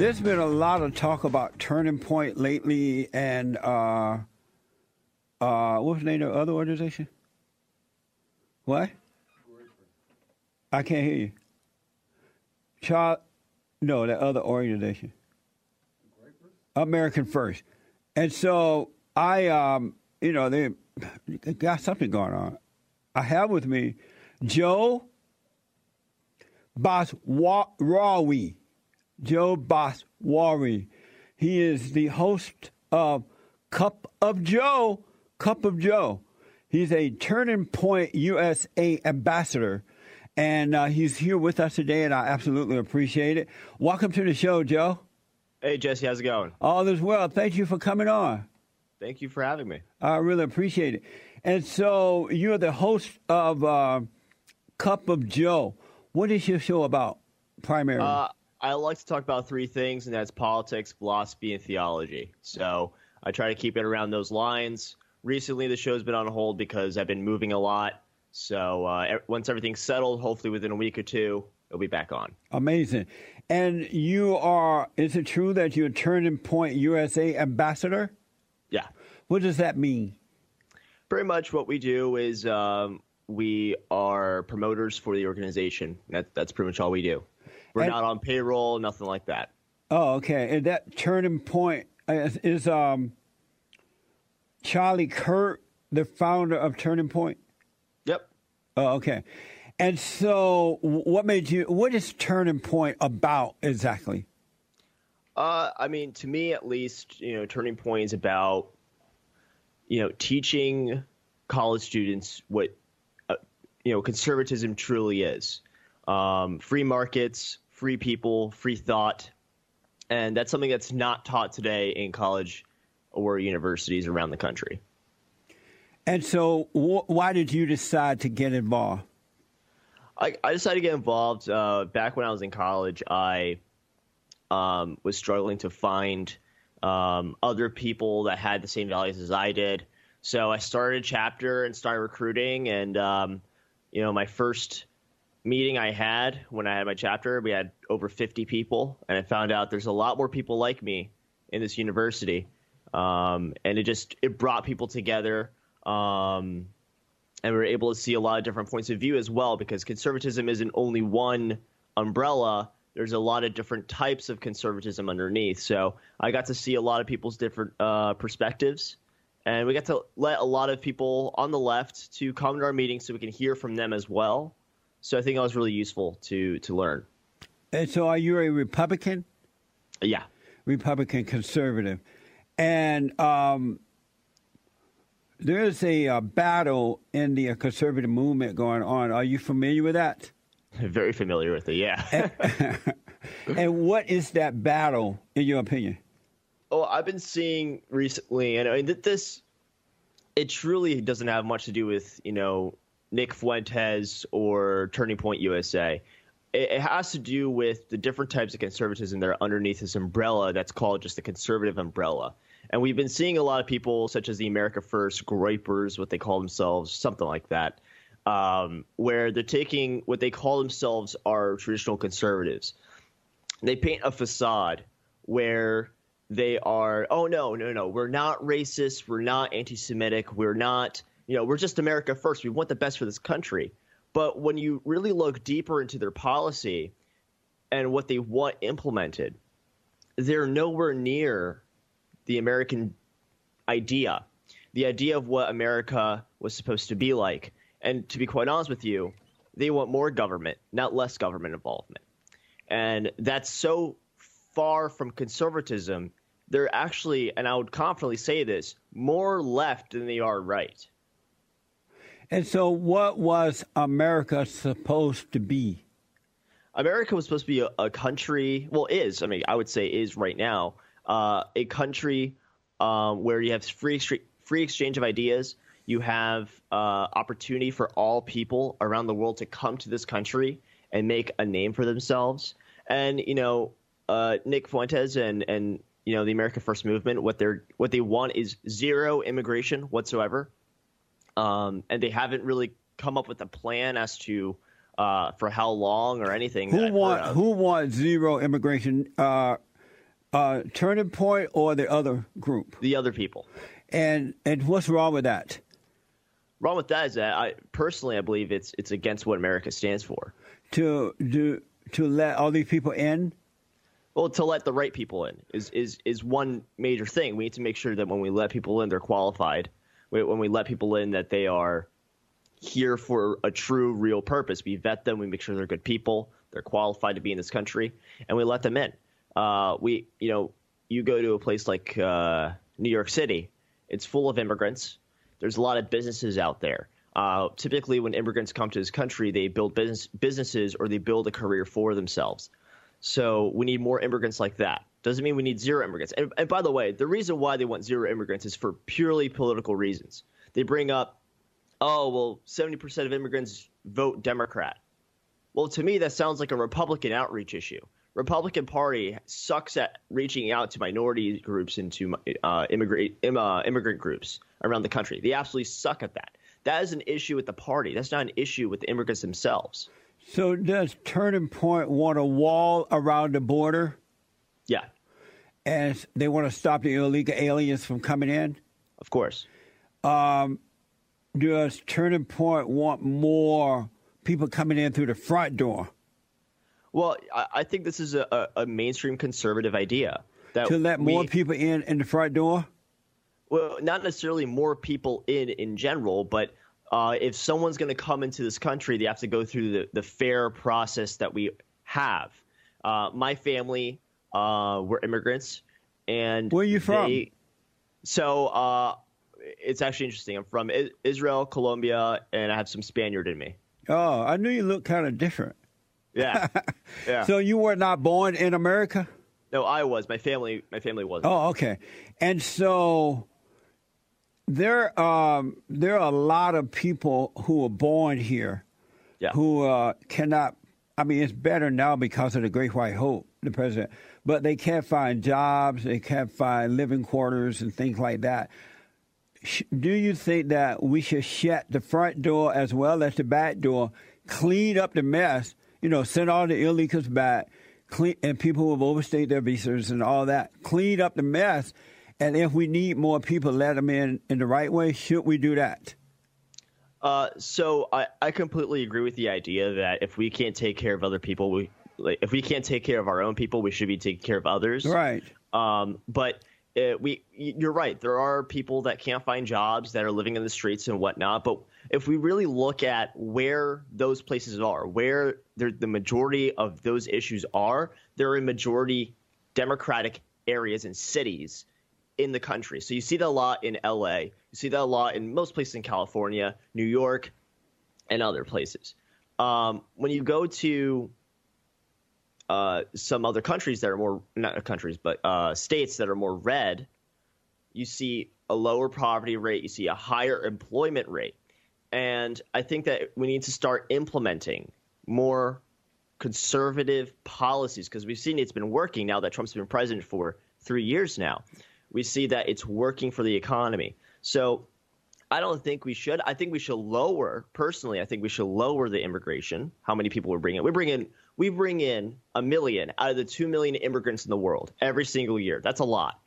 There's been a lot of talk about Turning Point lately, and what was the name of the other organization? What? I can't hear you. No, that other organization. America First. And so I, you know, they got something going on. I have with me Joe Basrawi. Joe Basrawi. He is the host of Cup of Joe. Cup of Joe. He's a Turning Point USA ambassador, and he's here with us today, and I absolutely appreciate it. Welcome to the show, Joe. Hey, Jesse. How's it going? All is well. Thank you for coming on. Thank you for having me. I really appreciate it. And so you're the host of Cup of Joe. What is your show about primarily? I like to talk about three things, and that's politics, philosophy, and theology. So I try to keep it around those lines. Recently, the show's been on hold because I've been moving a lot. So once everything's settled, hopefully within a week or two, it'll be back on. Amazing. And you are, is it true that you're a Turning Point USA ambassador? Yeah. What does that mean? Pretty much what we do is we are promoters for the organization. That's pretty much all we do. We're not on payroll, nothing like that. Oh, okay. And that Turning Point is Charlie Kirk, the founder of Turning Point? Yep. Oh, okay. And so what is Turning Point about exactly? I mean, to me at least, you know, Turning Point is about, you know, teaching college students what, you know, conservatism truly is. Free markets, free people, free thought. And that's something that's not taught today in college or universities around the country. And so why did you decide to get involved? I decided to get involved back when I was in college. I was struggling to find other people that had the same values as I did. So I started a chapter and started recruiting. And, you know, my first meeting I had when I had my chapter, we had over 50 people. And I found out there's a lot more people like me in this university. And it brought people together. And we were able to see a lot of different points of view as well, because conservatism isn't only one umbrella. There's a lot of different types of conservatism underneath. So I got to see a lot of people's different perspectives, and we got to let a lot of people on the left to come to our meetings so we can hear from them as well. So I think that was really useful to learn. And so are you a Republican? Yeah. Republican conservative. And there's a battle in the conservative movement going on. Are you familiar with that? Very familiar with it, yeah. And what is that battle, in your opinion? Oh, I've been seeing recently, and I mean, it truly doesn't have much to do with, you know, Nick Fuentes or Turning Point USA. It has to do with the different types of conservatism that are underneath this umbrella that's called just the conservative umbrella. And we've been seeing a lot of people, such as the America First, Groypers, what they call themselves, something like that, where they're taking what they call themselves are traditional conservatives. They paint a facade where they are, oh, no, we're not racist, we're not anti-Semitic, we're not, you know, we're just America First, we want the best for this country. But when you really look deeper into their policy and what they want implemented, they're nowhere near the American idea, the idea of what America was supposed to be like. And to be quite honest with you, they want more government, not less government involvement. And that's so far from conservatism. They're actually, and I would confidently say this, more left than they are right. And so what was America supposed to be? America was supposed to be a country, well, is, I mean, I would say is right now, a country where you have free exchange of ideas. You have opportunity for all people around the world to come to this country and make a name for themselves. And, you know, Nick Fuentes and, you know, the America First movement, what they want is zero immigration whatsoever. And they haven't really come up with a plan as to for how long or anything. Who wants zero immigration? Turning Point or the other group? The other people. And what's wrong with that? Wrong with that is that I believe it's against what America stands for. To let all these people in? Well, to let the right people in is one major thing. We need to make sure that when we let people in, they're qualified. When we let people in, that they are here for a true, real purpose. We vet them. We make sure they're good people. They're qualified to be in this country, and we let them in. You go to a place like New York City. It's full of immigrants. There's a lot of businesses out there. Typically, when immigrants come to this country, they build businesses or they build a career for themselves. So we need more immigrants like that. Doesn't mean we need zero immigrants. And by the way, the reason why they want zero immigrants is for purely political reasons. They bring up, 70% of immigrants vote Democrat. Well, to me, that sounds like a Republican outreach issue. Republican Party sucks at reaching out to minority groups and to immigrant groups around the country. They absolutely suck at that. That is an issue with the party. That's not an issue with the immigrants themselves. So does Turning Point want a wall around the border? Yeah. And they want to stop the illegal aliens from coming in? Of course. Does Turning Point want more people coming in through the front door? Well, I think this is a mainstream conservative idea. To let more people in the front door? Well, not necessarily more people in general, but if someone's going to come into this country, they have to go through the fair process that we have. My family were immigrants. And where are you from? It's actually interesting. I'm from Israel, Colombia, and I have some Spaniard in me. Oh, I knew you looked kind of different. Yeah. Yeah. So you were not born in America? No, I was. My family wasn't. Oh, okay. And so there are a lot of people who were born here who cannot – I mean, it's better now because of the Great White Hope, the president. But they can't find jobs. They can't find living quarters and things like that. Do you think that we should shut the front door as well as the back door, clean up the mess, send all the illegals back, and people who have overstayed their visas and all that, clean up the mess, and if we need more people, let them in the right way? Should we do that? I completely agree with the idea that if we can't take care of other people, if we can't take care of our own people, we should be taking care of others. Right. You're right. There are people that can't find jobs that are living in the streets and whatnot. But if we really look at where those places are, where the majority of those issues are, they're in majority Democratic areas and cities in the country. So you see that a lot in L.A. You see that a lot in most places in California, New York, and other places. When you go to some other countries that are more – not countries, but states that are more red, you see a lower poverty rate. You see a higher employment rate. And I think that we need to start implementing more conservative policies because we've seen it's been working now that Trump's been president for 3 years now. We see that it's working for the economy. So I don't think we should. I think we should lower – personally, I think we should lower the immigration, how many people we're bringing. We bring in 1 million out of the 2 million immigrants in the world every single year. That's a lot.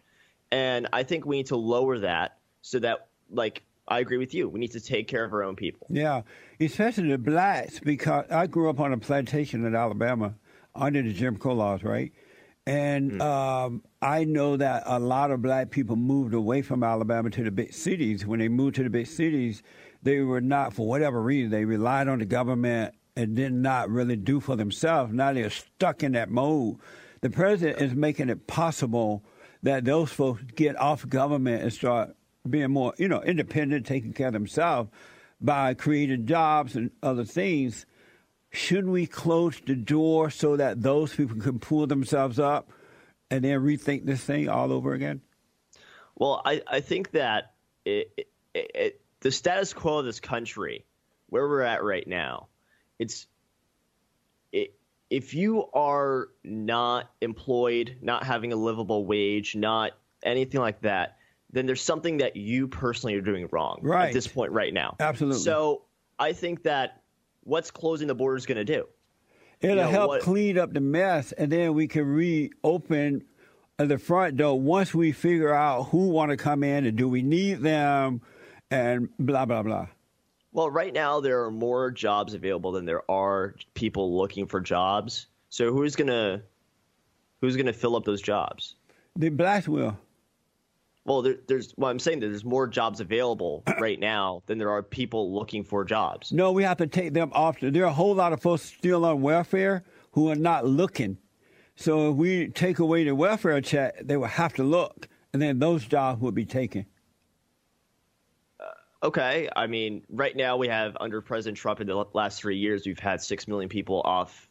And I think we need to lower that so that, like, I agree with you. We need to take care of our own people. Yeah, especially the blacks, because I grew up on a plantation in Alabama under the Jim Crow laws, right? And I know that a lot of black people moved away from Alabama to the big cities. When they moved to the big cities, they were not, for whatever reason, they relied on the government and did not really do for themselves. Now they're stuck in that mode. The president is making it possible that those folks get off government and start being more, independent, taking care of themselves by creating jobs and other things. Should we close the door so that those people can pull themselves up and then rethink this thing all over again? Well, I think that the status quo of this country, where we're at right now, if you are not employed, not having a livable wage, not anything like that, then there's something that you personally are doing wrong at this point right now. Absolutely. So I think that what's closing the border is going to do? It'll help clean up the mess, and then we can reopen the front door once we figure out who want to come in and do we need them and blah, blah, blah? Well, right now there are more jobs available than there are people looking for jobs. So who's gonna fill up those jobs? The blacks will. Well, I'm saying that there's more jobs available right now than there are people looking for jobs. No, we have to take them off. There are a whole lot of folks still on welfare who are not looking. So if we take away the welfare check, they will have to look, and then those jobs will be taken. Okay. I mean, right now we have, under President Trump, in the last 3 years, we've had 6 million people off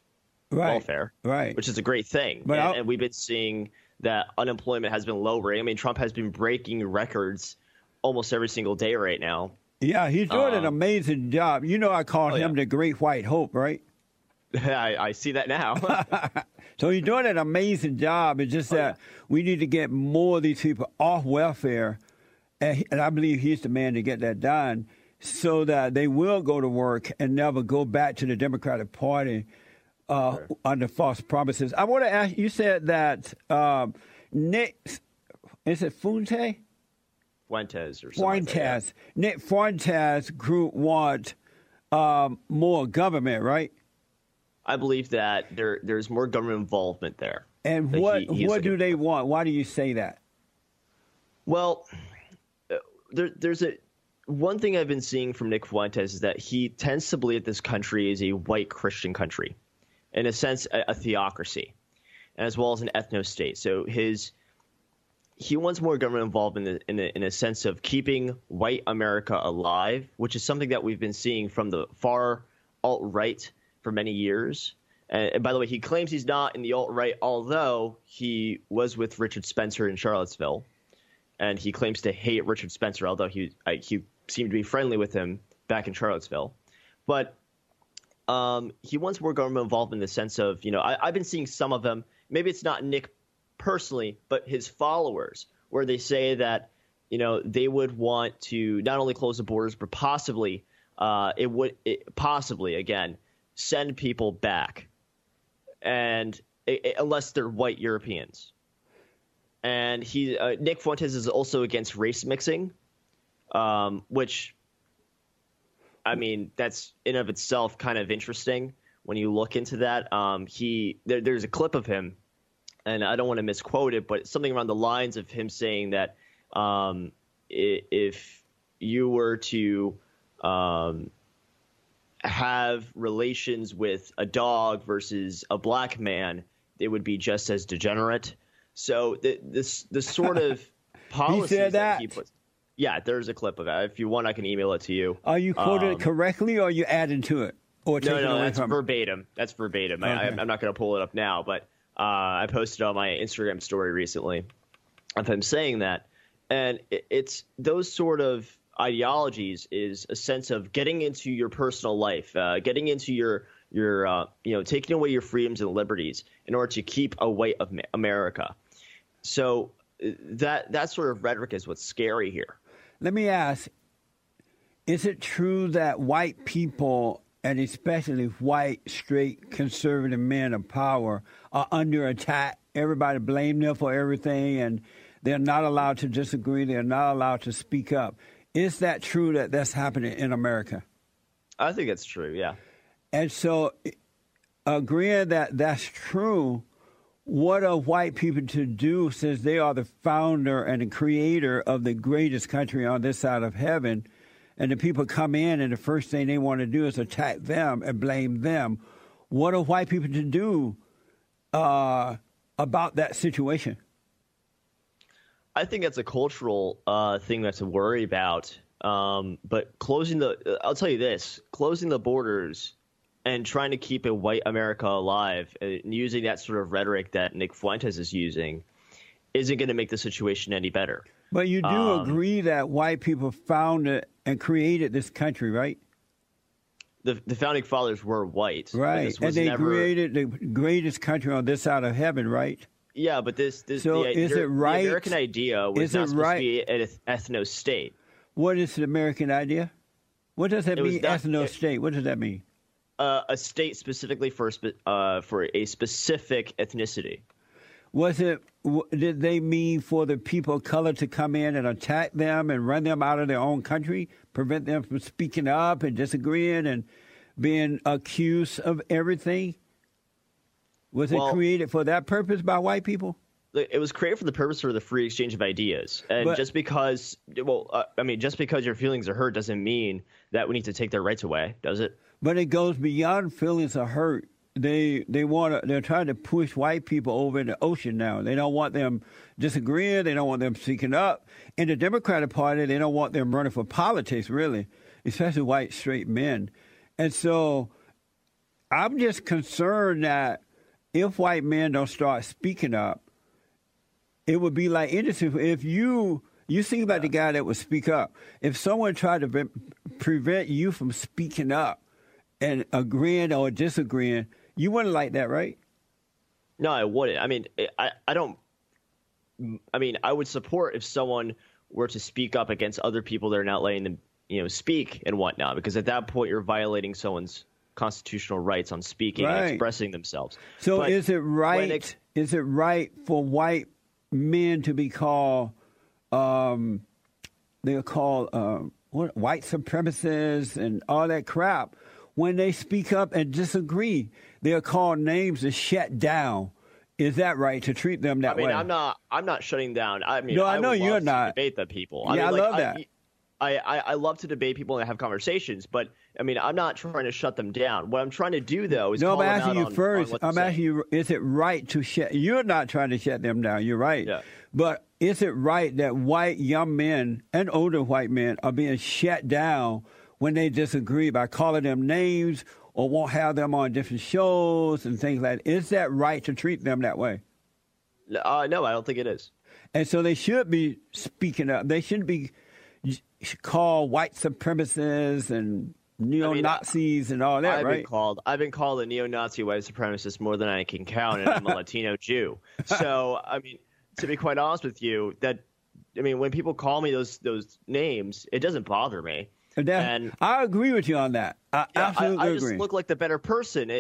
welfare, right? Which is a great thing. But and we've been seeing that unemployment has been lowering. I mean, Trump has been breaking records almost every single day right now. Yeah, he's doing an amazing job. You know, I call him the Great White Hope, right? I see that now. So he's doing an amazing job. It's just that we need to get more of these people off welfare, and I believe he's the man to get that done, so that they will go to work and never go back to the Democratic Party under false promises. I want to ask, you said that Nick, is it Fuentes? Fuentes or something. Fuentes. Like Nick Fuentes group wants more government, right? I believe that there's more government involvement there. And what do they want? Why do you say that? Well, there's one thing I've been seeing from Nick Fuentes is that he tends to believe this country is a white Christian country, in a sense, a theocracy, as well as an ethno-state. So he wants more government involvement in a sense of keeping white America alive, which is something that we've been seeing from the far alt-right for many years. And by the way, he claims he's not in the alt-right, although he was with Richard Spencer in Charlottesville. And he claims to hate Richard Spencer, although he seemed to be friendly with him back in Charlottesville. But he wants more government involvement in the sense of, you know, I've been seeing some of them. Maybe it's not Nick personally, but his followers, where they say that, you know, they would want to not only close the borders, but possibly it would send people back, and unless they're white Europeans. And Nick Fuentes is also against race mixing, which, I mean, that's in of itself kind of interesting when you look into that. There's a clip of him, and I don't want to misquote it, but something around the lines of him saying that if you were to have relations with a dog versus a black man, they would be just as degenerate. So this sort of policy that he puts. Yeah, there's a clip of that. If you want, I can email it to you. Are you quoted correctly, or are you adding to it? Or no, that's verbatim. That's verbatim. Okay. I'm not going to pull it up now, but I posted on my Instagram story recently of him saying that. And it's those sort of ideologies is a sense of getting into your personal life, getting into your taking away your freedoms and liberties in order to keep a white of America. So that sort of rhetoric is what's scary here. Let me ask, is it true that white people, and especially white, straight, conservative men of power, are under attack? Everybody blames them for everything, and they're not allowed to disagree. They're not allowed to speak up. Is that true that that's happening in America? I think it's true, yeah. And so, agreeing that that's true, what are white people to do, since they are the founder and the creator of the greatest country on this side of heaven, and the people come in and the first thing they want to do is attack them and blame them? What are white people to do about that situation? I think that's a cultural thing that's a worry about. But I'll tell you this, closing the borders and trying to keep a white America alive and using that sort of rhetoric that Nick Fuentes is using isn't going to make the situation any better. But you do agree that white people founded and created this country, right? The founding fathers were white. Right. And they created the greatest country on this side of heaven, right? Yeah, but the American idea was not supposed to be an ethno-state. What is the American idea? What does that mean, ethno-state? What does that mean? A state specifically for a specific ethnicity. Was it? Did they mean for the people of color to come in and attack them and run them out of their own country, prevent them from speaking up and disagreeing and being accused of everything? Was it created for that purpose by white people? It was created for the purpose of the free exchange of ideas. And just because your feelings are hurt doesn't mean that we need to take their rights away, does it? But it goes beyond feelings of hurt. They're trying to push white people over in the ocean now. They don't want them disagreeing. They don't want them speaking up. In the Democratic Party, they don't want them running for politics, really, especially white straight men. And so I'm just concerned that if white men don't start speaking up, it would be like industry. If you think about the guy that would speak up, if someone tried to prevent you from speaking up and agreeing or disagreeing, you wouldn't like that, right? No, I wouldn't. I mean, I would support if someone were to speak up against other people that are not letting them, speak and whatnot, because at that point you're violating someone's constitutional rights on speaking and expressing themselves. So but is it right? Is it right for white men to be called, they're called white supremacists and all that crap? When they speak up and disagree, they're called names to shut down. Is that right to treat them that way? I mean, way? I'm not shutting down. I mean, no, I know you're not. Debate the people. Yeah, I mean, I love that. I love to debate people and have conversations, but I mean, I'm not trying to shut them down. What I'm trying to do, though, is I'm asking you, is it right to shut? You're not trying to shut them down. You're right. Yeah. But is it right that white young men and older white men are being shut down when they disagree by calling them names or won't have them on different shows and things like that? Is that right to treat them that way? No, I don't think it is. And so they should be speaking up. They shouldn't be called white supremacists and neo-Nazis and all that, right? I've been called a neo-Nazi white supremacist more than I can count, and I'm a Latino Jew. So, I mean, to be quite honest with you, when people call me those names, it doesn't bother me. And I agree with you on that. I absolutely agree. I just look like the better person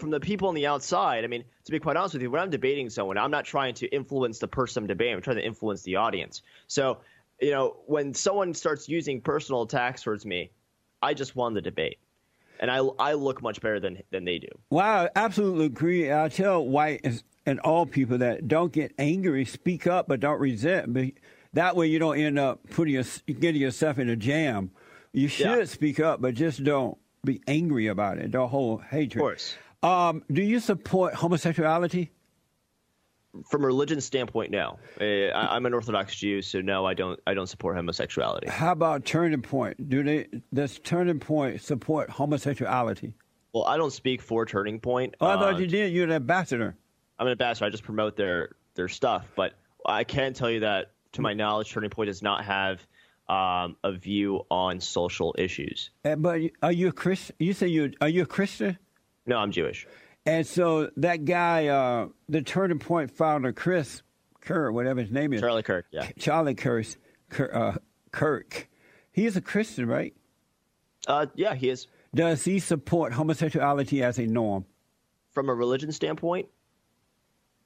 from the people on the outside. I mean, to be quite honest with you, when I'm debating someone, I'm not trying to influence the person I'm debating. I'm trying to influence the audience. So, when someone starts using personal attacks towards me, I just won the debate. And I look much better than they do. Wow, I absolutely agree. I tell white and all people that don't get angry, speak up, but don't resent. But that way you don't end up getting yourself in a jam. You should speak up, but just don't be angry about it. Don't hold hatred. Of course. Do you support homosexuality? From a religion standpoint, no. I'm an Orthodox Jew, so no, I don't support homosexuality. How about Turning Point? Does Turning Point support homosexuality? Well, I don't speak for Turning Point. Oh, I thought you did. You're an ambassador. I'm an ambassador. I just promote their stuff. But I can tell you that, to my knowledge, Turning Point does not have a view on social issues. But are you a Christian? Are you a Christian? No, I'm Jewish. And so that guy, the Turning Point founder, Chris Kirk, whatever his name is. Charlie Kirk, yeah. Charlie Kirk. He is a Christian, right? Yeah, he is. Does he support homosexuality as a norm? From a religion standpoint?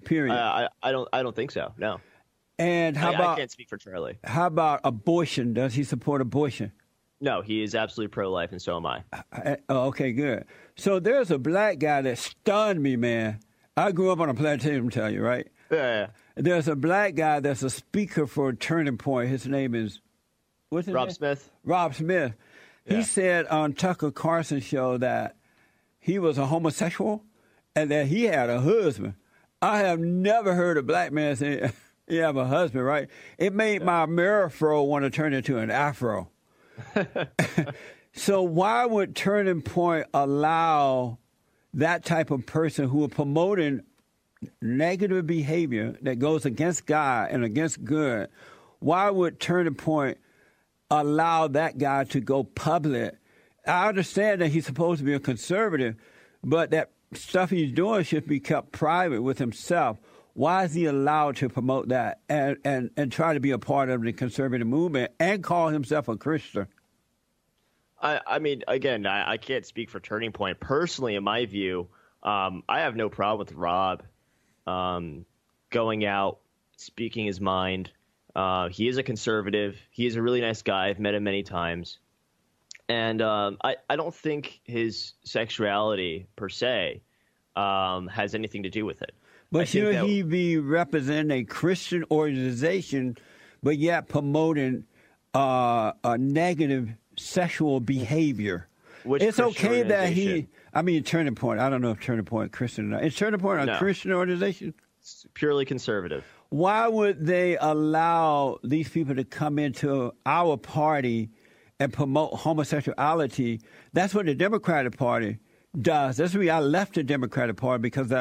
Period. I don't think so, no. And I can't speak for Charlie. How about abortion? Does he support abortion? No, he is absolutely pro-life, and so am I. Okay, good. So there's a black guy that stunned me, man. I grew up on a plantation, I'm telling you, right? Yeah. There's a black guy that's a speaker for Turning Point. His name is Rob Smith. Rob Smith. Yeah. He said on Tucker Carlson's show that he was a homosexual and that he had a husband. I have never heard a black man say, "You have a husband," right? It made my Marifro want to turn into an afro. So why would Turning Point allow that type of person who are promoting negative behavior that goes against God and against good? Why would Turning Point allow that guy to go public? I understand that he's supposed to be a conservative, but that stuff he's doing should be kept private with himself. Why is he allowed to promote that and try to be a part of the conservative movement and call himself a Christian? I mean, again, I can't speak for Turning Point. Personally, in my view, I have no problem with Rob going out, speaking his mind. He is a conservative. He is a really nice guy. I've met him many times. And I don't think his sexuality per se has anything to do with it. But should he be representing a Christian organization, but yet promoting a negative sexual behavior? It's okay that he – I mean, Turning Point. I don't know if Turning Point Christian or not. Is Turning Point a Christian organization? It's purely conservative. Why would they allow these people to come into our party and promote homosexuality? That's what the Democratic Party does. That's why I left the Democratic Party, because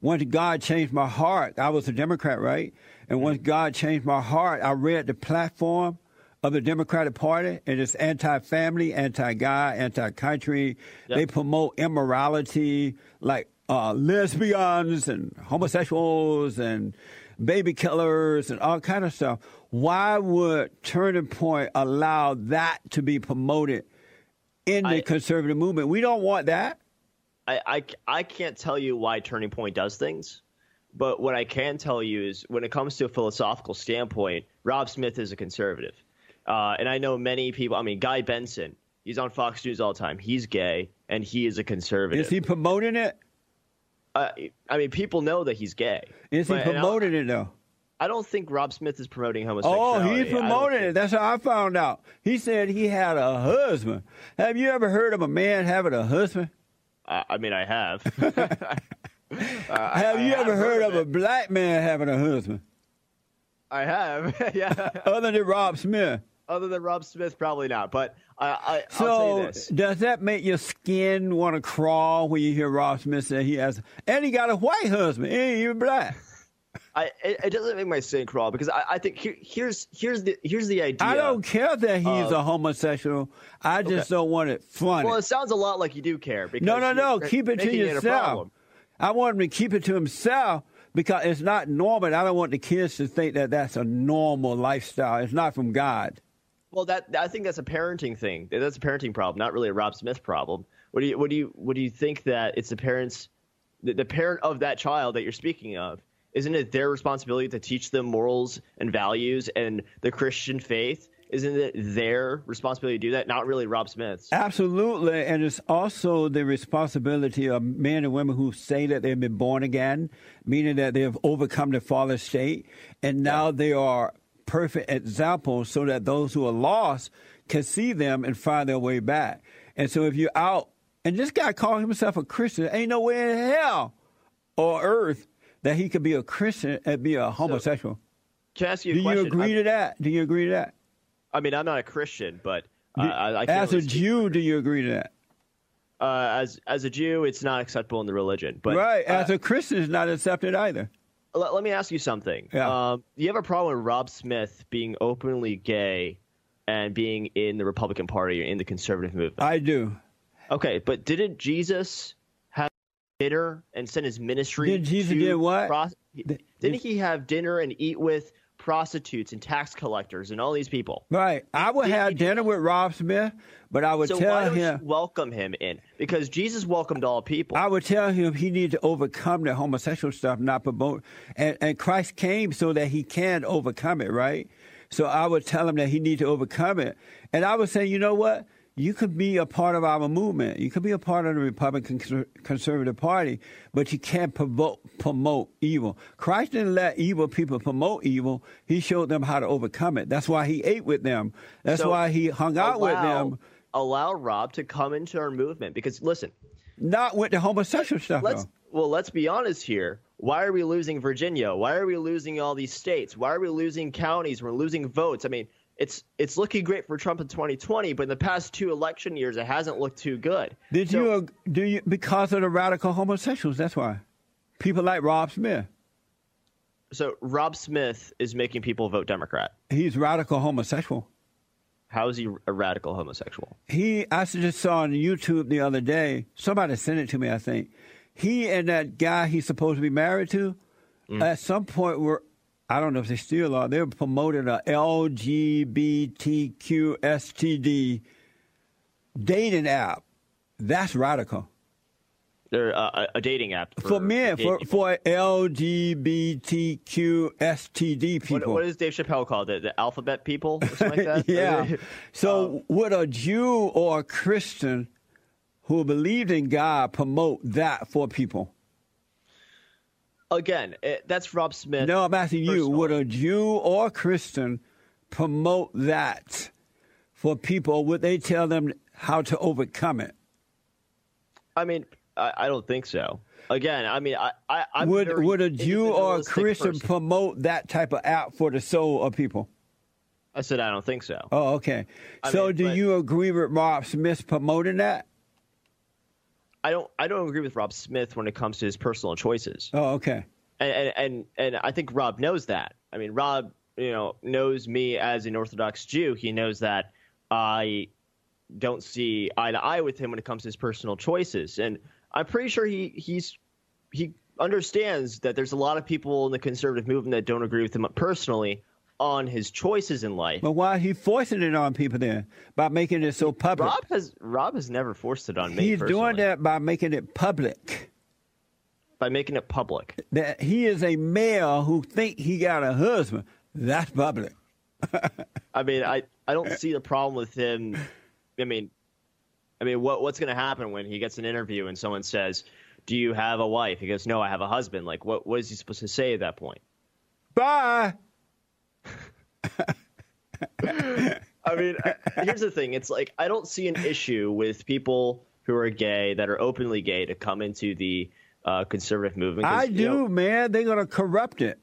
once God changed my heart, I was a Democrat, right? And once God changed my heart, I read the platform of the Democratic Party, and it's anti-family, anti-guy, anti-country. Yep. They promote immorality, like lesbians and homosexuals and baby killers and all kind of stuff. Why would Turning Point allow that to be promoted in the conservative movement? We don't want that. I can't tell you why Turning Point does things, but what I can tell you is when it comes to a philosophical standpoint, Rob Smith is a conservative. And I know many people. I mean, Guy Benson, he's on Fox News all the time. He's gay, and he is a conservative. Is he promoting it? I mean, people know that he's gay. Is he promoting it, though? I don't think Rob Smith is promoting homosexuality. Oh, he's promoting it. That's how I found out. He said he had a husband. Have you ever heard of a man having a husband? I mean, I have. Have you ever heard of a black man having a husband? I have, yeah. Other than Rob Smith. Other than Rob Smith, probably not. But I'll tell you this. Does that make your skin want to crawl when you hear Rob Smith say he has – and he got a white husband. He ain't even black. It doesn't make my skin crawl, because I think here's the idea. I don't care that he's a homosexual. I just don't want it flaunted. Well, it sounds a lot like you do care. Because no. Keep it to yourself. I want him to keep it to himself. Because it's not normal. I don't want the kids to think that that's a normal lifestyle. It's not from God. Well, I think that's a parenting thing. That's a parenting problem, not really a Rob Smith problem. What do you think that it's the parents, the parent of that child that you're speaking of? Isn't it their responsibility to teach them morals and values and the Christian faith? Isn't it their responsibility to do that? Not really Rob Smith's. Absolutely. And it's also the responsibility of men and women who say that they've been born again, meaning that they have overcome the fallen state. And now they are perfect examples so that those who are lost can see them and find their way back. And so if you're out, and this guy calling himself a Christian, ain't no way in hell or earth that he could be a Christian and be a homosexual. Can I ask you a question? Do you agree to that? I mean, I'm not a Christian, but I can't. As a Jew, do you agree to that? As a Jew, it's not acceptable in the religion. But, right. As a Christian, it's not accepted either. Let me ask you something. Yeah. Do you have a problem with Rob Smith being openly gay and being in the Republican Party or in the conservative movement? I do. Okay, but didn't Jesus have dinner and send his ministry to— Did Jesus do what? Didn't he have dinner and eat with prostitutes and tax collectors and all these people? Right. I would have dinner with Rob Smith, but I would tell him— So welcome him in? Because Jesus welcomed all people. I would tell him he needed to overcome the homosexual stuff, not promote. And Christ came so that he can overcome it, right? So I would tell him that he needed to overcome it. And I would say, you know what? You could be a part of our movement. You could be a part of the Republican Conservative Party, but you can't promote evil. Christ didn't let evil people promote evil. He showed them how to overcome it. That's why he ate with them. That's why he hung out with them. Allow Rob to come into our movement, because, listen. Not with the homosexual stuff, though. Well, let's be honest here. Why are we losing Virginia? Why are we losing all these states? Why are we losing counties? We're losing votes. I mean— It's looking great for Trump in 2020, but in the past two election years, it hasn't looked too good. Because of the radical homosexuals, that's why. People like Rob Smith. So Rob Smith is making people vote Democrat. He's radical homosexual. How is he a radical homosexual? I just saw on YouTube the other day, somebody sent it to me, I think. He and that guy he's supposed to be married to, at some point were— I don't know if they still are. They're promoting a LGBTQSTD dating app. That's radical. They're a dating app. For men, for LGBTQ STD people. What does Dave Chappelle call it? The alphabet people? Or something like that? Yeah. So would a Jew or a Christian who believed in God promote that for people? Again, that's Rob Smith. No, I'm asking you. Would a Jew or a Christian promote that for people? Or would they tell them how to overcome it? I mean, I don't think so. Again, I mean, I'm would a Jew or a Christian promote that type of app for the soul of people? I said I don't think so. Oh, okay. Do you agree with Rob Smith promoting that? I don't agree with Rob Smith when it comes to his personal choices. Oh, okay. And I think Rob knows that. I mean, Rob, knows me as an Orthodox Jew. He knows that I don't see eye to eye with him when it comes to his personal choices. And I'm pretty sure he understands that there's a lot of people in the conservative movement that don't agree with him personally on his choices in life. But why is he forcing it on people then by making it so public? Rob has never forced it on me. He's doing that by making it public. By making it public. That he is a male who think he got a husband. That's public. I mean, I don't see the problem with him. I mean, what's going to happen when he gets an interview and someone says, "Do you have a wife?" He goes, "No, I have a husband." Like, what is he supposed to say at that point? Bye. I mean, here's the thing. It's like I don't see an issue with people who are gay that are openly gay to come into the conservative movement. I do, man. They're going to corrupt it.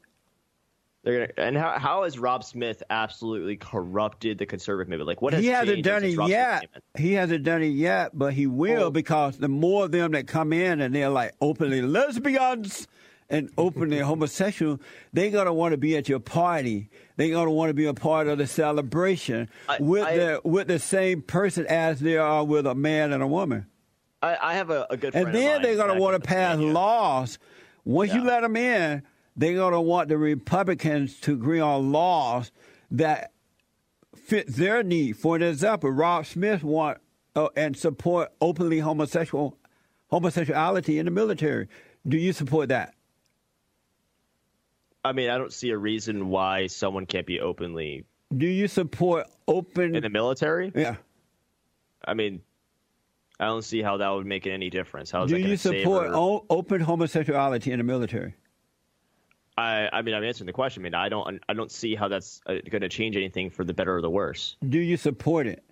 And how has Rob Smith absolutely corrupted the conservative movement? Like, what has he hasn't done it yet? He hasn't done it yet, but he will because the more of them that come in and they're like openly lesbians and openly homosexual, they're gonna want to be at your party. They're gonna want to be a part of the celebration with the same person as they are with a man and a woman. I have a good friend. And then they're gonna want to pass laws. Once you let them in. They're going to want the Republicans to agree on laws that fit their need. For example, Rob Smith wants and support openly homosexuality in the military. Do you support that? I mean, I don't see a reason why someone can't be openly. Do you support open in the military? Yeah. I mean, I don't see how that would make any difference. How is that going to save her? Do you support open homosexuality in the military? I mean, I'm answering the question. I mean, I don't see how that's going to change anything for the better or the worse. Do you support it?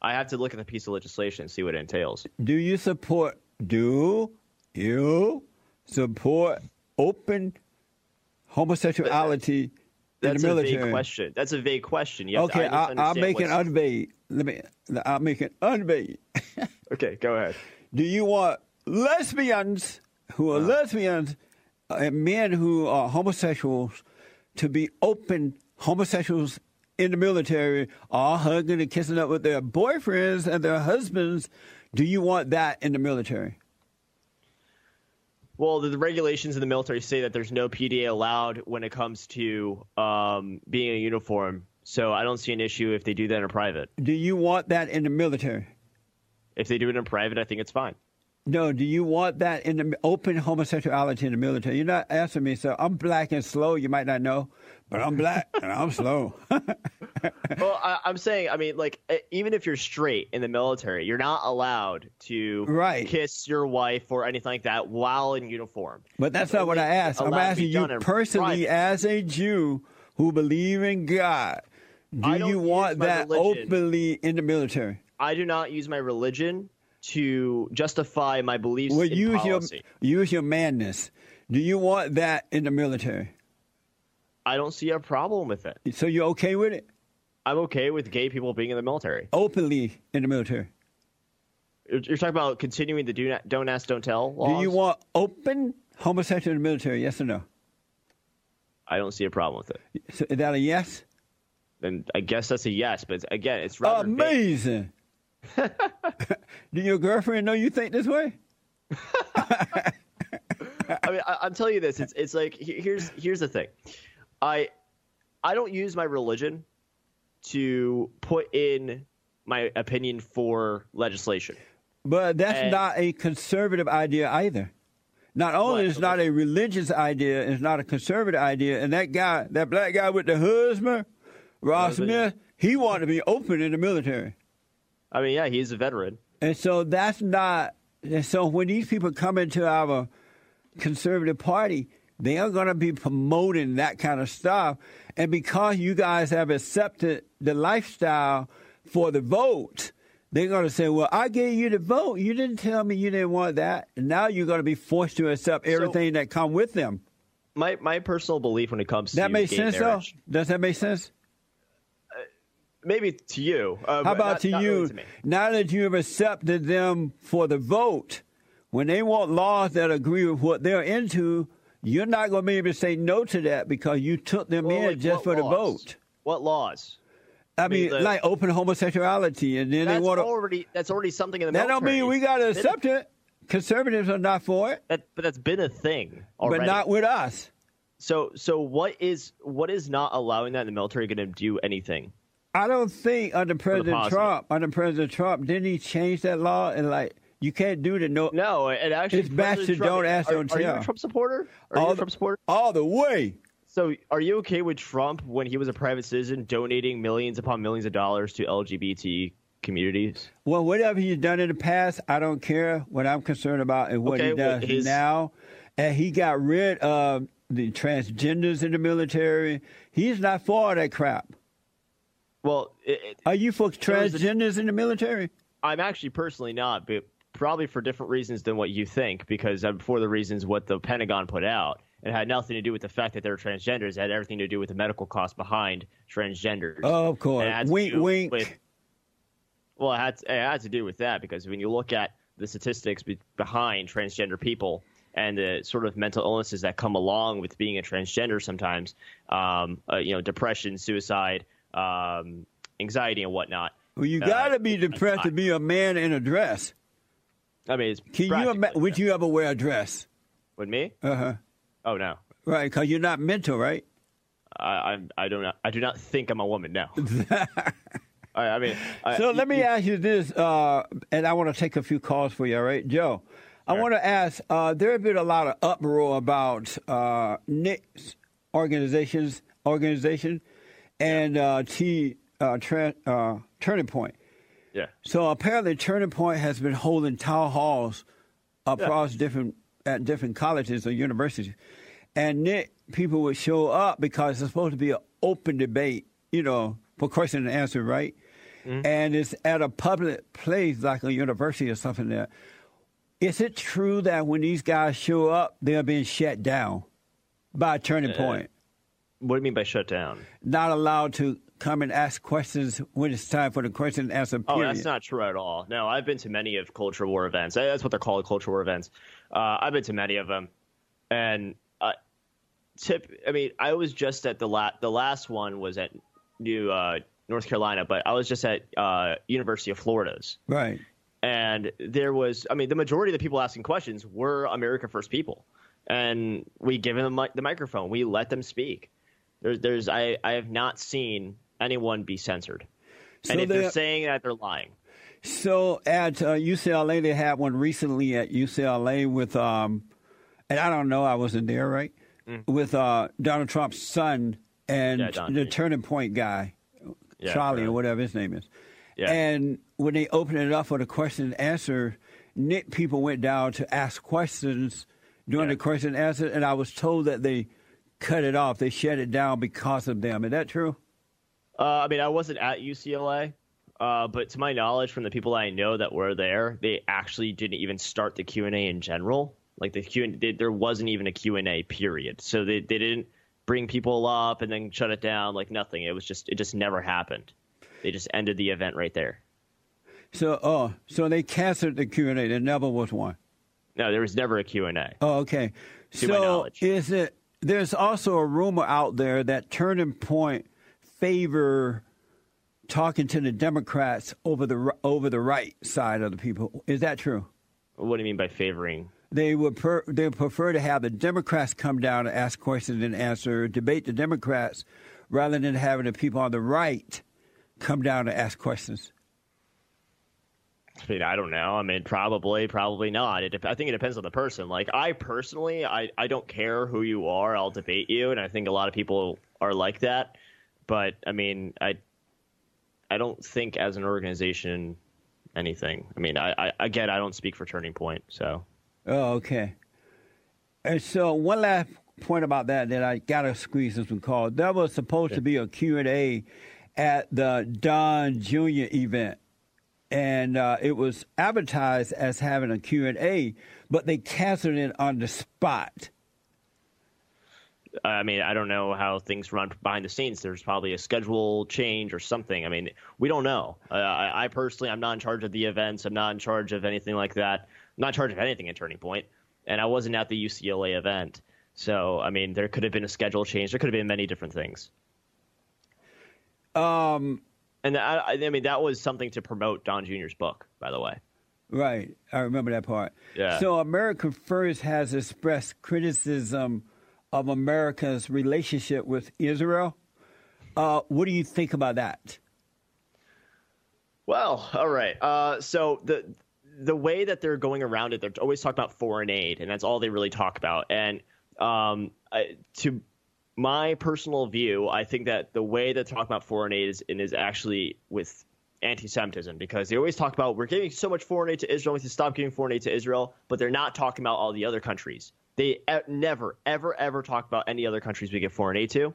I have to look at the piece of legislation and see what it entails. Do you support open homosexuality in the military? That's a vague question. That's a vague question. Okay, I'll make it unvague. I'll make it unvague. Okay, go ahead. Do you want lesbians who are lesbians? And men who are homosexuals to be open homosexuals in the military, all hugging and kissing up with their boyfriends and their husbands. Do you want that in the military? Well, the regulations in the military say that there's no PDA allowed when it comes to being in a uniform. So I don't see an issue if they do that in private. Do you want that in the military? If they do it in private, I think it's fine. No, do you want that in the open homosexuality in the military? You're not answering me, so I'm black and slow. You might not know, but I'm black and I'm slow. Well, I'm saying, I mean, like, even if you're straight in the military, you're not allowed to kiss your wife or anything like that while in uniform. But that's not what I asked. I'm asking you personally as a Jew who believe in God, do you want that openly in the military? I do not use my religion to justify my beliefs in policy. Use your madness. Do you want that in the military? I don't see a problem with it. So you're okay with it? I'm okay with gay people being in the military. Openly in the military. You're talking about continuing the don't ask, don't tell laws? Do you want open homosexual in the military, yes or no? I don't see a problem with it. So is that a yes? Then I guess that's a yes, but again, it's rather amazing. Do your girlfriend know you think this way? I mean, I'm telling you this. It's like here's the thing. I don't use my religion to put in my opinion for legislation. But that's not a conservative idea either. Not only is not a religious idea, it's not a conservative idea. And that guy, that black guy with the husband, Rob Smith, he wanted to be open in the military. I mean, yeah, he's a veteran. And so that's not – and so when these people come into our conservative party, they are going to be promoting that kind of stuff. And because you guys have accepted the lifestyle for the vote, they're going to say, well, I gave you the vote. You didn't tell me you didn't want that. And now you're going to be forced to accept everything that come with them. My personal belief when it comes to marriage. Does that make sense? Maybe to you. How about not, to not you? Really to me. Now that you have accepted them for the vote, when they want laws that agree with what they're into, you're not going to be able to say no to that because you took them just for the vote. What laws? I mean, like open homosexuality, and then they want to. That's already something in the military. That don't mean we got to accept it. Conservatives are not for it. But that's been a thing already. But not with us. So what is not allowing that in the military going to do anything? I don't think under President Trump, didn't he change that law and like you can't do the no? No, and actually, it's bastard. Don't ask, don't tell. Are you a Trump supporter? All the way. So are you okay with Trump, when he was a private citizen, donating millions upon millions of dollars to LGBT communities? Well, whatever he's done in the past, I don't care. What I'm concerned about is what he does now. And he got rid of the transgenders in the military. He's not for all that crap. Well, are you for transgenders in the military? I'm actually personally not, but probably for different reasons than what you think, because I'm for the reasons what the Pentagon put out. It had nothing to do with the fact that they were transgenders. It had everything to do with the medical costs behind transgenders. Oh, of course. Wink, wink. It had to do with that, because when you look at the statistics behind transgender people and the sort of mental illnesses that come along with being a transgender sometimes, depression, suicide, anxiety and whatnot. Well, you got to be depressed to be a man in a dress. I mean, would you ever wear a dress? Would me? Uh-huh. Oh no! Right, because you're not mental, right? I do not think I'm a woman now. Let me ask you this, and I want to take a few calls for you, all right, Joe? Sure. I want to ask. There have been a lot of uproar about Nick's organization, and Turning Point. Yeah. So apparently, Turning Point has been holding town halls across at different colleges or universities. And then people would show up because it's supposed to be an open debate, for question and answer, right? Mm-hmm. And it's at a public place like a university or something there. Is it true that when these guys show up, they're being shut down by Turning Point? What do you mean by shut down? Not allowed to come and ask questions when it's time for the question and answer period. Oh, that's not true at all. No, I've been to many of culture war events. That's what they're called, culture war events. I've been to many of them, and I was just at the last one was at North Carolina, but I was just at University of Florida's. Right. And the majority of the people asking questions were America First people, and we give them the microphone. We let them speak. I have not seen anyone be censored. So and if they're saying that, they're lying. So at UCLA, they had one recently at UCLA with, and I don't know, I wasn't there, right? Mm. With Donald Trump's son and the Turning Point guy, Charlie or whatever his name is. Yeah. And when they opened it up for the question and answer, Nick people went down to ask questions during the question and answer, and I was told that they cut it off. They shut it down because of them. Is that true? I wasn't at UCLA. But to my knowledge, from the people I know that were there, they actually didn't even start the Q&A in general. Like there wasn't even a Q&A period. So they didn't bring people up and then shut it down, like nothing. It just never happened. They just ended the event right there. So so they canceled the Q&A. There never was one. No, there was never a Q&A. Oh, okay. To my knowledge. There's also a rumor out there that Turning Point favor talking to the Democrats over the right side of the people. Is that true? What do you mean by favoring? They prefer to have the Democrats come down and ask questions and answer, debate the Democrats, rather than having the people on the right come down and ask questions. I mean, I don't know. I mean, probably not. I think it depends on the person. Like, I personally, I don't care who you are. I'll debate you, and I think a lot of people are like that. But, I mean, I don't think as an organization anything. I mean, again, I don't speak for Turning Point, so. Oh, okay. And so one last point about that I got to squeeze this one called. There was supposed to be a Q&A at the Don Jr. event. And it was advertised as having a Q&A, but they canceled it on the spot. I mean, I don't know how things run behind the scenes. There's probably a schedule change or something. I mean, we don't know. I personally, I'm not in charge of the events. I'm not in charge of anything like that. I'm not in charge of anything at Turning Point. And I wasn't at the UCLA event. So, I mean, there could have been a schedule change. There could have been many different things. And I mean, that was something to promote Don Jr.'s book, by the way. Right. I remember that part. Yeah. So America First has expressed criticism of America's relationship with Israel. What do you think about that? Well, all right. So the way that they're going around it, they're always talking about foreign aid, and that's all they really talk about. And to my personal view, I think that the way they're talking about foreign aid is actually with anti-Semitism, because they always talk about we're giving so much foreign aid to Israel, we should stop giving foreign aid to Israel, but they're not talking about all the other countries. They never, ever, ever talk about any other countries we give foreign aid to.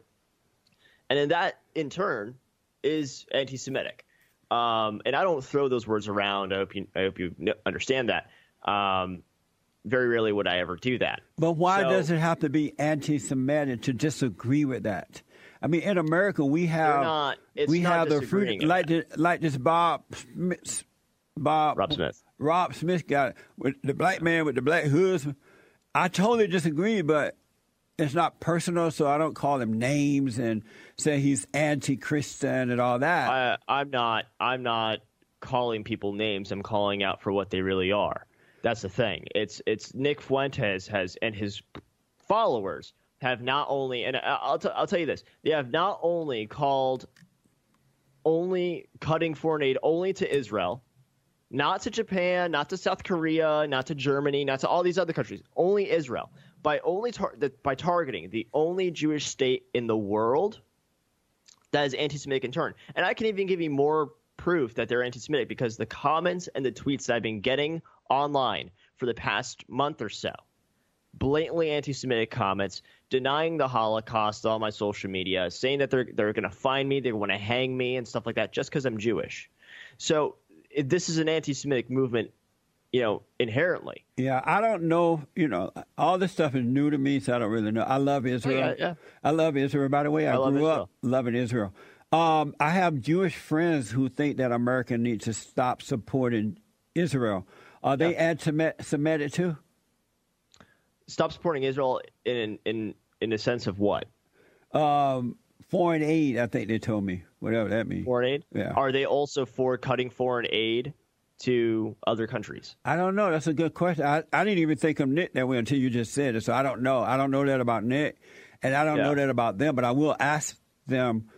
And then that, in turn, is anti-Semitic. And I don't throw those words around. I hope you understand that. Very rarely would I ever do that. But why does it have to be anti-Semitic to disagree with that? I mean, in America, we have the freedom, like this Rob Smith. Rob Smith got it with the black man with the black hoods. I totally disagree, but it's not personal, so I don't call him names and say he's anti-Christian and all that. I'm not calling people names. I'm calling out for what they really are. That's the thing. It's Nick Fuentes and his followers have not only, and I'll tell you this, they have not only called only cutting foreign aid only to Israel, not to Japan, not to South Korea, not to Germany, not to all these other countries, only Israel. By by targeting the only Jewish state in the world, that is anti-Semitic in turn. And I can even give you more proof that they're anti-Semitic because the comments and the tweets that I've been getting online for the past month or so, blatantly anti-Semitic comments, denying the Holocaust on my social media, saying that they're going to find me, they want to hang me, and stuff like that, just because I'm Jewish. So this is an anti-Semitic movement, you know, inherently. Yeah, I don't know. You know, all this stuff is new to me, so I don't really know. I love Israel. Oh, yeah. I love Israel. By the way, I grew up loving Israel. I have Jewish friends who think that America needs to stop supporting Israel. Are they anti-Semitic too? Stop supporting Israel in the sense of what? Foreign aid, I think they told me, whatever that means. Foreign aid? Yeah. Are they also for cutting foreign aid to other countries? I don't know. That's a good question. I didn't even think of Nick that way until you just said it, so I don't know. I don't know that about Nick, and I don't know that about them, but I will ask them.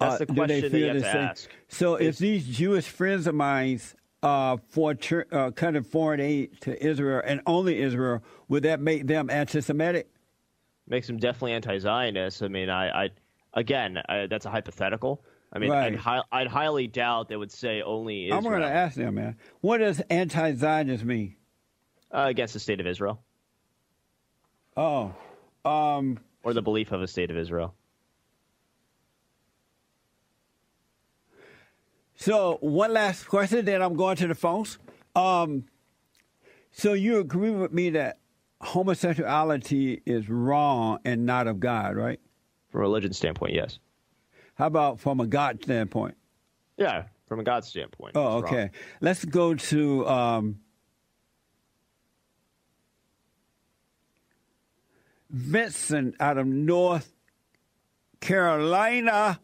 That's the question they feel that you have to ask. So if these Jewish friends of mine for kind of foreign aid to Israel and only Israel, would that make them anti-Semitic? Makes them definitely anti-Zionist. I mean, I that's a hypothetical. I mean, right. I'd highly doubt they would say only Israel. I'm going to ask them, man. What does anti-Zionist mean? Against the state of Israel. Oh. Or the belief of a state of Israel. So one last question, then I'm going to the phones. So you agree with me that homosexuality is wrong and not of God, right? From a religion standpoint, yes. How about from a God standpoint? Yeah, from a God standpoint. Oh, okay. Wrong. Let's go to Vincent out of North Carolina.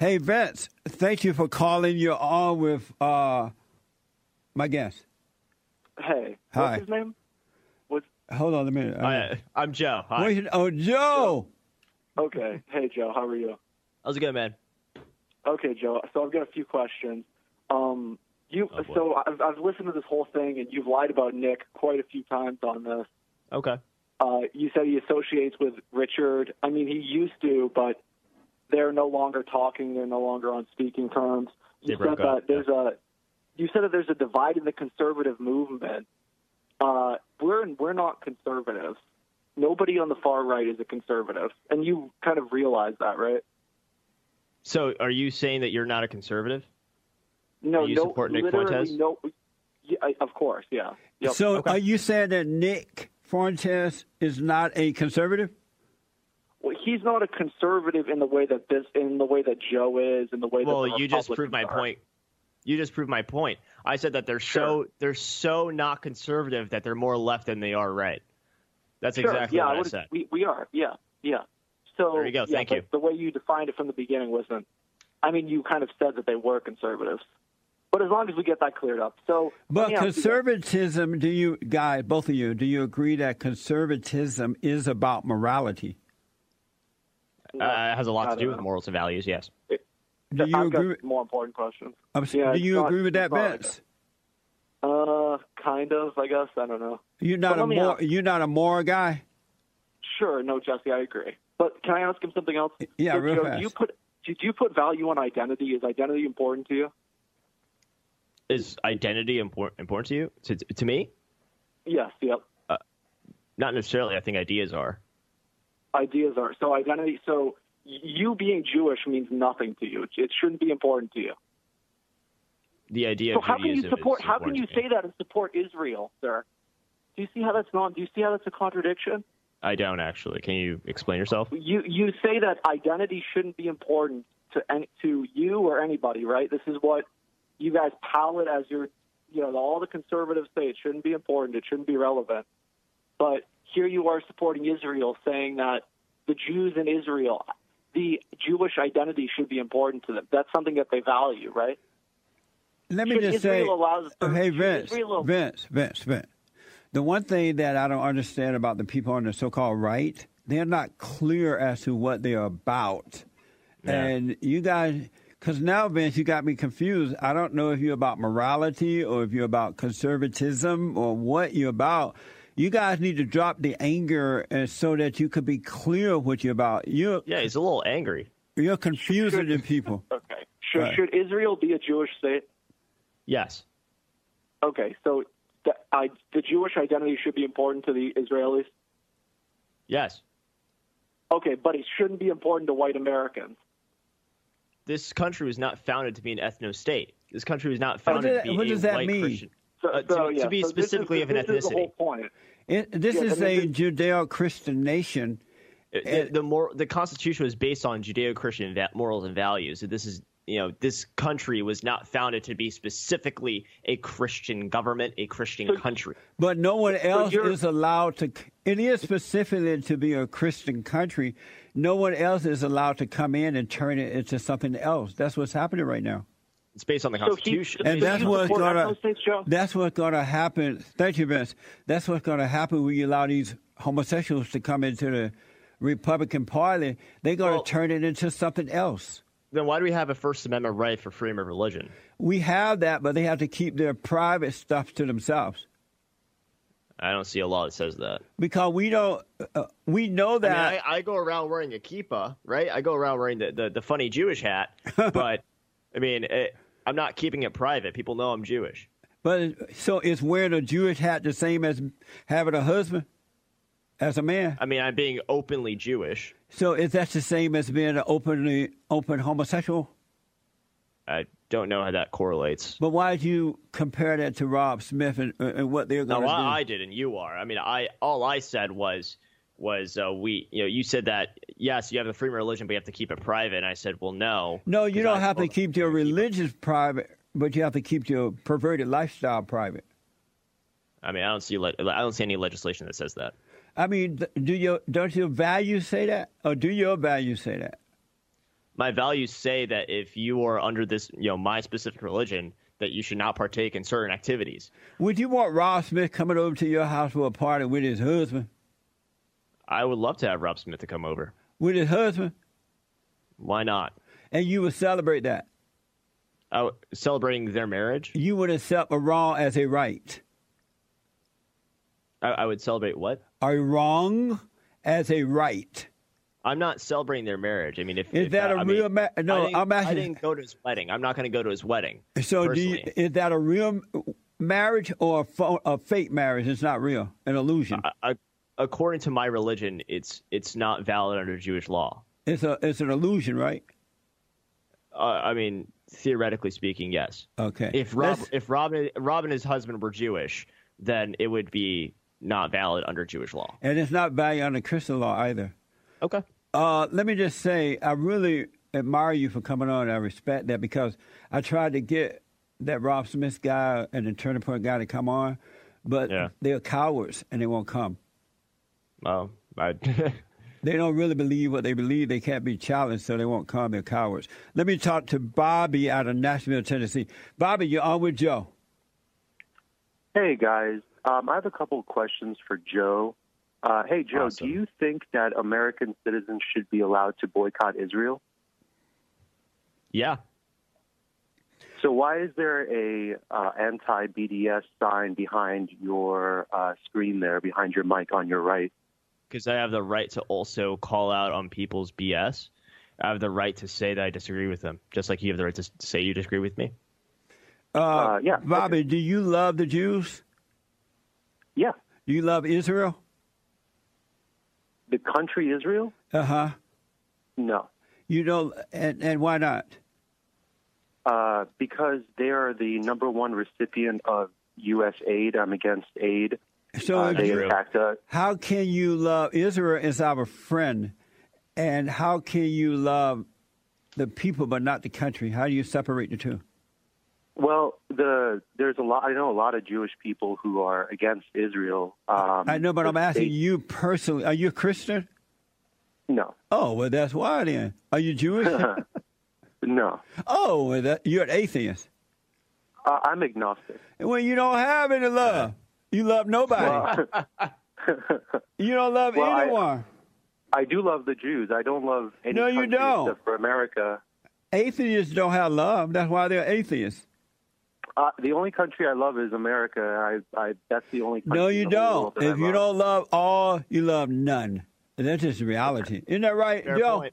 Hey, Vince, thank you for calling. You're on with my guest. Hey. Hi. What's his name? Hold on a minute. I'm Joe. Hi. Joe! Okay. Hey, Joe. How are you? How's it going, man? Okay, Joe. So I've got a few questions. So I've listened to this whole thing, and you've lied about Nick quite a few times on this. Okay. You said he associates with Richard. I mean, he used to, but they're no longer talking. They're no longer on speaking terms. You said that there's You said that there's a divide in the conservative movement. We're not conservatives. Nobody on the far right is a conservative, and you kind of realize that, right? So, are you saying that you're not a conservative? No, you support Nick Fuentes? No, yeah, of course, yeah. Yep. So, okay. Are you saying that Nick Fuentes is not a conservative? Well, he's not a conservative in the way that Joe is, in the way that you just proved my point. You just proved my point. I said that they're so not conservative that they're more left than they are right. That's exactly what I said. We are, yeah. So there you go. Thank you. The way you defined it from the beginning wasn't. I mean, you kind of said that they were conservatives, but as long as we get that cleared up. So, but conservatism, do you, Guy, both of you, do you agree that conservatism is about morality? It has a lot to do with morals and values. Yes. Do you agree? More important questions. Do you agree with that, Vince? Kind of. I guess I don't know. You're not a moral guy. Sure. No, Jesse, I agree. But can I ask him something else? Yeah, real fast. Do you put value on identity? Is identity important to you? Is identity important to you? To me? Yes. Yep. Not necessarily. I think ideas are. Ideas are. So identity. So you being Jewish means nothing to you. It shouldn't be important to you. The idea. So of how can you say that and support Israel, sir? Do you see how that's not? Do you see how that's a contradiction? I don't actually. Can you explain yourself? You say that identity shouldn't be important to you or anybody, right? This is what you guys pallet as your, all the conservatives say it shouldn't be important, it shouldn't be relevant. But here you are supporting Israel, saying that the Jews in Israel, the Jewish identity should be important to them. That's something that they value, right? Let me just say, hey, Vince. The one thing that I don't understand about the people on the so-called right, they're not clear as to what they're about. Yeah. And you guys, because now, Vince, you got me confused. I don't know if you're about morality or if you're about conservatism or what you're about. You guys need to drop the anger and so that you could be clear what you're about. Yeah, he's a little angry. You're confusing the people. Okay. Should Israel be a Jewish state? Yes. Okay, so... the Jewish identity should be important to the Israelis? Yes. Okay, but it shouldn't be important to white Americans. This country was not founded to be an ethno-state. This country was not founded to be a white Christian. To be specifically of an ethnicity. This is the whole point. This is a Judeo-Christian nation. The Constitution was based on Judeo-Christian morals and values. So this is... this country was not founded to be specifically a Christian government, a Christian country. But no one else is allowed to – it is specifically to be a Christian country. No one else is allowed to come in and turn it into something else. That's what's happening right now. It's based on the Constitution. And that's what's going to happen – thank you, Vince. That's what's going to happen when you allow these homosexuals to come into the Republican Party. They're going to turn it into something else. Then why do we have a First Amendment right for freedom of religion? We have that, but they have to keep their private stuff to themselves. I don't see a law that says that. Because we don't we know that. I mean, I go around wearing a kippah, right? I go around wearing the funny Jewish hat, but, I mean, I'm not keeping it private. People know I'm Jewish. But so is wearing a Jewish hat the same as having a husband as a man? I mean, I'm being openly Jewish. So is that the same as being an open homosexual? I don't know how that correlates. But why do you compare that to Rob Smith and what they're going to do? No, I didn't. You are. I mean, all I said was we. You said that yes, you have the freedom of religion, but you have to keep it private. And I said, well, no. No, you don't have to keep your religion private, but you have to keep your perverted lifestyle private. I mean, I don't see any legislation that says that. I mean, don't your values say that? Or do your values say that? My values say that if you are under this, my specific religion, that you should not partake in certain activities. Would you want Rob Smith coming over to your house for a party with his husband? I would love to have Rob Smith to come over. With his husband? Why not? And you would celebrate that? Celebrating their marriage? You would accept a wrong as a right. I would celebrate what? A wrong as a right. I'm not celebrating their marriage. I mean, I didn't go to his wedding. I'm not going to go to his wedding. So is that a real marriage or a fake marriage? It's not real, an illusion. According to my religion, it's not valid under Jewish law. It's an illusion, right? I mean, theoretically speaking, yes. Okay. If Rob and his husband were Jewish, then it would be not valid under Jewish law. And it's not valid under Christian law either. Okay. Let me just say, I really admire you for coming on. I respect that because I tried to get that Rob Smith guy and the Turning Point guy to come on, but they're cowards and they won't come. Well, they don't really believe what they believe. They can't be challenged, so they won't come. They're cowards. Let me talk to Bobby out of Nashville, Tennessee. Bobby, you're on with Joe. Hey, guys. I have a couple of questions for Joe. Hey, Joe, awesome. Do you think that American citizens should be allowed to boycott Israel? Yeah. So why is there a anti-BDS sign behind your screen there, behind your mic on your right? Because I have the right to also call out on people's BS. I have the right to say that I disagree with them, just like you have the right to say you disagree with me. Yeah. Bobby, okay. Do you love the Jews? Yeah. Do you love Israel? The country Israel? Uh-huh. No. You don't, and why not? Because they are the #1 recipient of U.S. aid. I'm against aid. So how can you love Israel is our friend, and how can you love the people but not the country? How do you separate the two? Well, there's a lot. I know a lot of Jewish people who are against Israel. I know, but I'm asking you personally. Are you a Christian? No. Oh, well, that's why then. Are you Jewish? No. Oh, well, you're an atheist. I'm agnostic. Well, you don't have any love. You love nobody. You don't love anyone. I do love the Jews. I don't love any country except for America. Atheists don't have love. That's why they're atheists. The only country I love is America. That's the only country. No, you don't. If you don't love all, you love none. And that's just reality. Isn't that right, Joe?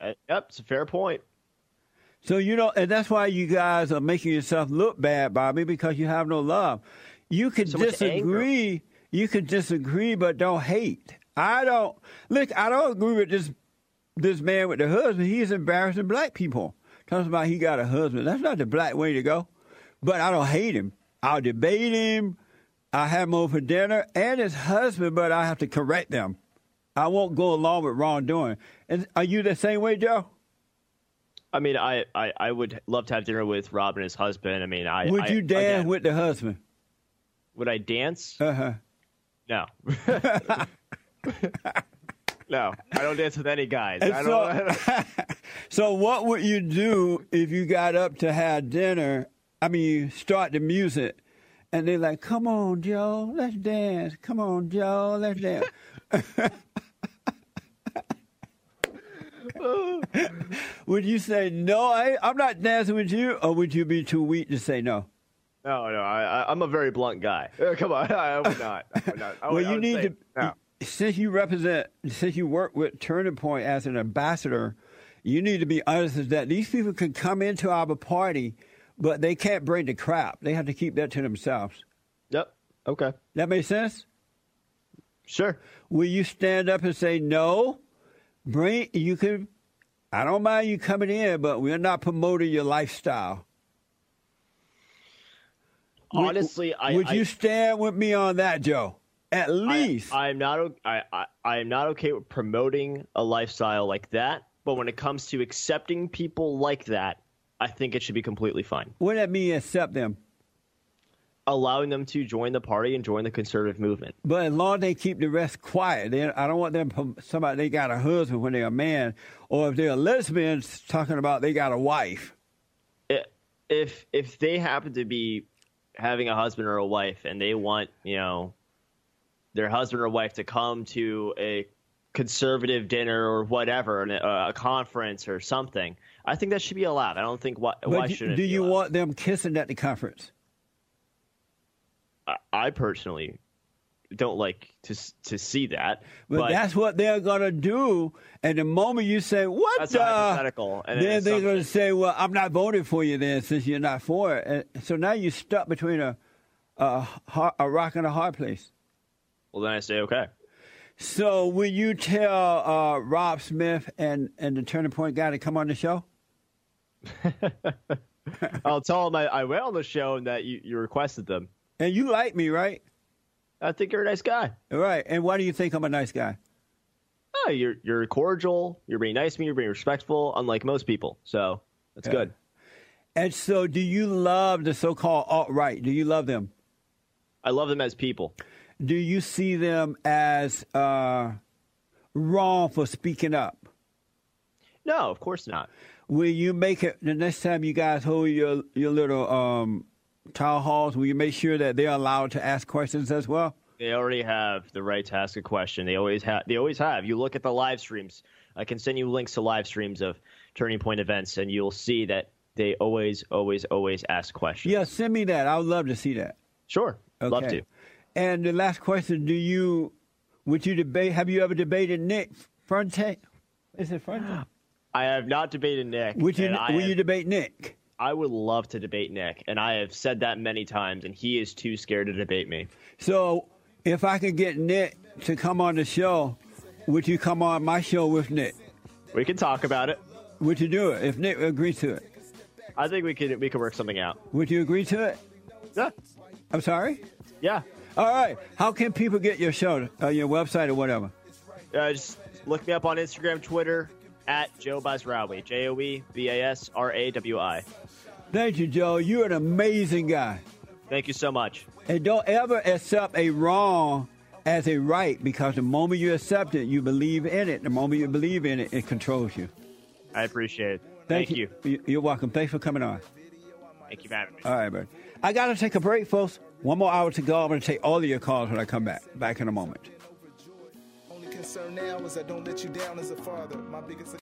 Yep, it's a fair point. So, and that's why you guys are making yourself look bad, Bobby, because you have no love. You can disagree. You can disagree, but don't hate. I don't agree with this man with the husband. He's embarrassing black people. Talks about he got a husband. That's not the black way to go. But I don't hate him. I'll debate him. I have him over for dinner and his husband, but I have to correct them. I won't go along with wrongdoing. And are you the same way, Joe? I mean, I would love to have dinner with Rob and his husband. I mean, would you dance with the husband? Would I dance? Uh-huh. No. No, I don't dance with any guys. So what would you do if you got up to have dinner? I mean, you start the music, and they're like, come on, Joe, let's dance. Come on, Joe, let's dance. Would you say, no, I'm not dancing with you, or would you be too weak to say no? No, I'm a very blunt guy. Come on, I would not. I would not. Since you work with Turning Point as an ambassador, you need to be honest with that. These people can come into our party, but they can't bring the crap. They have to keep that to themselves. Yep. Okay. That makes sense? Sure. Will you stand up and say, no, I don't mind you coming in, but we're not promoting your lifestyle. Honestly, would you stand with me on that, Joe? At least. I'm not okay with promoting a lifestyle like that, but when it comes to accepting people like that, I think it should be completely fine. What does that mean, accept them? Allowing them to join the party and join the conservative movement. But as long as they keep the rest quiet, I don't want them, somebody, they got a husband when they're a man, or if they're a lesbian, talking about they got a wife. If they happen to be having a husband or a wife and they want, their husband or wife to come to a conservative dinner or whatever, a conference or something. I think that should be allowed. I don't think why shouldn't it be allowed? Do you want them kissing at the conference? I personally don't like to see that. But that's what they're going to do. And the moment you say, what that's hypothetical. And then they're going to say, well, I'm not voting for you then since you're not for it. And so now you're stuck between a rock and a hard place. Well, then I say, okay. So will you tell Rob Smith and the Turning Point guy to come on the show? I'll tell him I went on the show and that you requested them. And you like me, right? I think you're a nice guy. All right. And why do you think I'm a nice guy? Oh, you're cordial. You're being nice to me. You're being respectful, unlike most people. So that's good. And so do you love the so-called alt-right? Do you love them? I love them as people. Do you see them as wrong for speaking up? No, of course not. Will you make it the next time you guys hold your little town halls? Will you make sure that they're allowed to ask questions as well? They already have the right to ask a question. They always have. You look at the live streams. I can send you links to live streams of Turning Point events, and you'll see that they always ask questions. Yeah, send me that. I would love to see that. Sure, okay. Love to. And the last question, have you ever debated Nick Fuentes? Is it Fuentes? I have not debated Nick. Will you debate Nick? I would love to debate Nick, and I have said that many times, and he is too scared to debate me. So if I could get Nick to come on the show, would you come on my show with Nick? We can talk about it. Would you do it if Nick agrees to it? I think we could work something out. Would you agree to it? Yeah. I'm sorry? Yeah. All right. How can people get your show, your website or whatever? Just look me up on Instagram, Twitter, at Joe Basrawi, Joe Basrawi. Thank you, Joe. You're an amazing guy. Thank you so much. And don't ever accept a wrong as a right, because the moment you accept it, you believe in it. The moment you believe in it, it controls you. I appreciate it. Thank you. You're welcome. Thanks for coming on. Thank you for having me. All right, buddy. I got to take a break, folks. One more hour to go. I'm going to take all of your calls when I come back. Back in a moment. Only concern now is I don't let you down as a father. My biggest